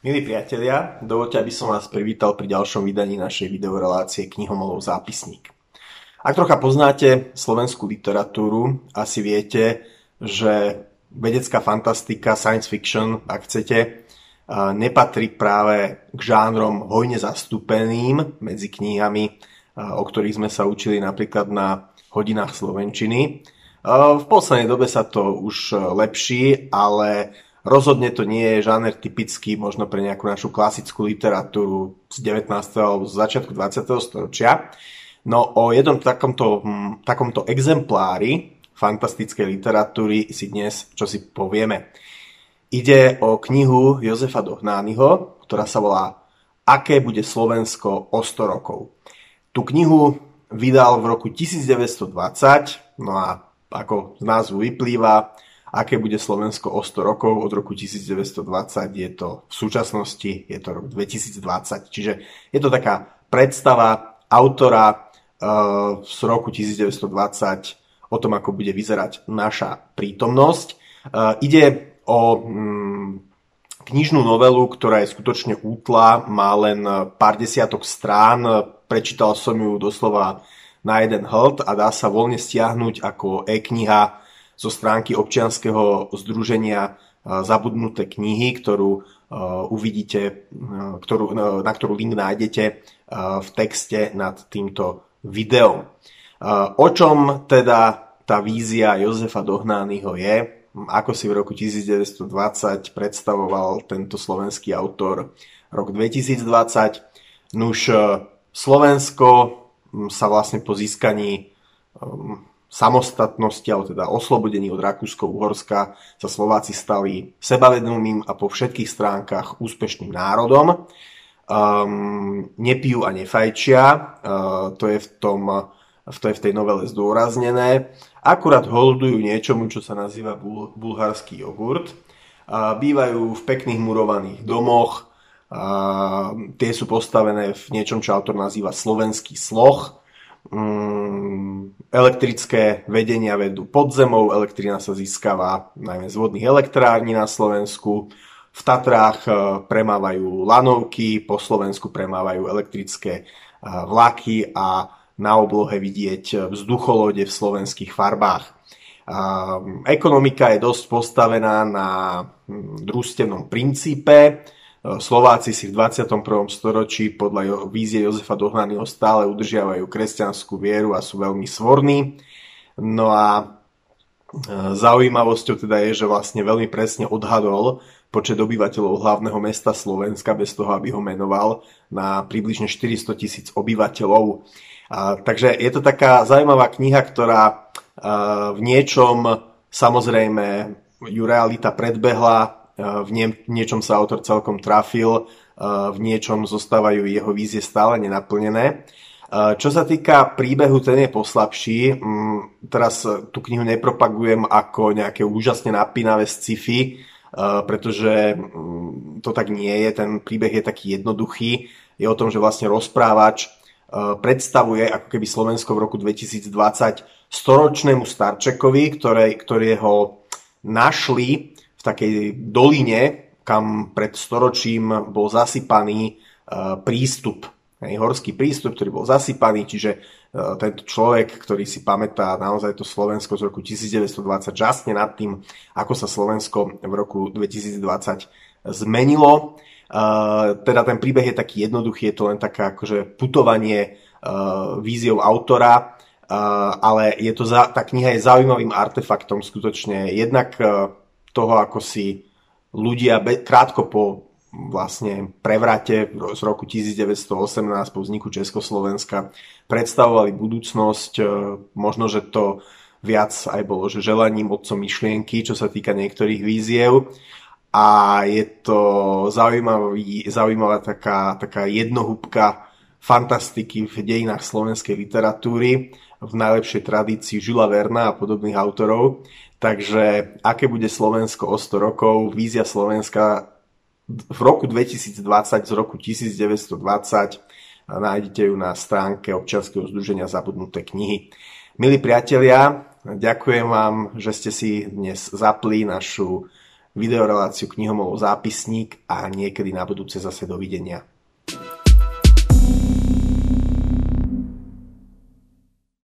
Milí priatelia, dovoľte, aby som vás privítal pri ďalšom vydaní našej videorelácie Knihomolov zápisník. Ak trocha poznáte slovenskú literatúru, asi viete, že vedecká fantastika, science fiction, ak chcete, nepatrí práve k žánrom hojne zastúpeným medzi knihami, o ktorých sme sa učili napríklad na hodinách slovenčiny. V poslednej dobe sa to už lepší, ale rozhodne to nie je žáner typický možno pre nejakú našu klasickú literatúru z 19. alebo z začiatku 20. storočia. No o jednom takomto exemplári fantastickej literatúry si dnes čosi povieme. Ide o knihu Jozefa Dohnányho, ktorá sa volá Aké bude Slovensko o 100 rokov. Tú knihu vydal v roku 1920, no a ako z názvu vyplýva, Aké bude Slovensko o 100 rokov od roku 1920, je to v súčasnosti, je to rok 2020. Čiže je to taká predstava autora z roku 1920 o tom, ako bude vyzerať naša prítomnosť. Ide o knižnú novelu, ktorá je skutočne útla, má len pár desiatok strán, prečítal som ju doslova na jeden hĺd a dá sa voľne stiahnuť ako e-kniha zo stránky Občianskeho združenia Zabudnuté knihy, ktorú uvidíte, na ktorú link nájdete v texte nad týmto videom. O čom teda tá vízia Jozefa Dohnányho je? Ako si v roku 1920 predstavoval tento slovenský autor rok 2020? Nuž, Slovensko sa vlastne po získaní samostatnosti, alebo teda oslobodení od Rakúsko-Uhorska, sa Slováci stali sebavedomým a po všetkých stránkach úspešným národom. Nepijú a nefajčia, to je v tej novele zdôraznené. Akurát holdujú niečomu, čo sa nazýva bulharský jogurt. Bývajú v pekných murovaných domoch, tie sú postavené v niečom, čo autor nazýva slovenský sloh. Elektrické vedenia vedú pod zemou, elektrina sa získava najmä z vodných elektrární na Slovensku. V Tatrách premávajú lanovky, po Slovensku premávajú elektrické vlaky a na oblohe vidieť vzducholode v slovenských farbách. Ekonomika je dosť postavená na družstevnom princípe. Slováci si v 21. storočí podľa vízie Jozefa Dohnányho stále udržiavajú kresťanskú vieru a sú veľmi svorní. No a zaujímavosťou teda je, že vlastne veľmi presne odhadol počet obyvateľov hlavného mesta Slovenska bez toho, aby ho menoval, na približne 400 000 obyvateľov. Takže je to taká zaujímavá kniha, ktorá v niečom samozrejme ju realita predbehla, v niečom sa autor celkom trafil, v niečom zostávajú jeho vízie stále nenaplnené. Čo sa týka príbehu, ten je poslabší. Teraz tú knihu nepropagujem ako nejaké úžasne napínavé sci-fi, pretože to tak nie je. Ten príbeh je taký jednoduchý. Je o tom, že vlastne rozprávač predstavuje ako keby Slovensko v roku 2020 storočnému starčekovi, ktorého našli v takej doline, kam pred storočím bol zasypaný prístup, horský prístup, ktorý bol zasypaný, čiže tento človek, ktorý si pamätá naozaj to Slovensko z roku 1920, žasne nad tým, ako sa Slovensko v roku 2020 zmenilo. Teda ten príbeh je taký jednoduchý, je to len taká akože putovanie víziou autora, ale je to tá kniha je zaujímavým artefaktom skutočne. Jednak toho, ako si ľudia krátko po vlastne prevrate z roku 1918, po vzniku Československa, predstavovali budúcnosť. Možno, že to viac aj bolo, že želaním otcom myšlienky, čo sa týka niektorých víziev. A je to zaujímavá taká jednohúbka fantastiky v dejinách slovenskej literatúry, v najlepšej tradícii Žila Verna a podobných autorov. Takže Aké bude Slovensko o 100 rokov, vízia Slovenska v roku 2020 z roku 1920, nájdete ju na stránke Občianskeho združenia Zabudnuté knihy. Milí priatelia, ďakujem vám, že ste si dnes zapli našu videoreláciu, knihomoľov zápisník a niekedy na budúce zase dovidenia.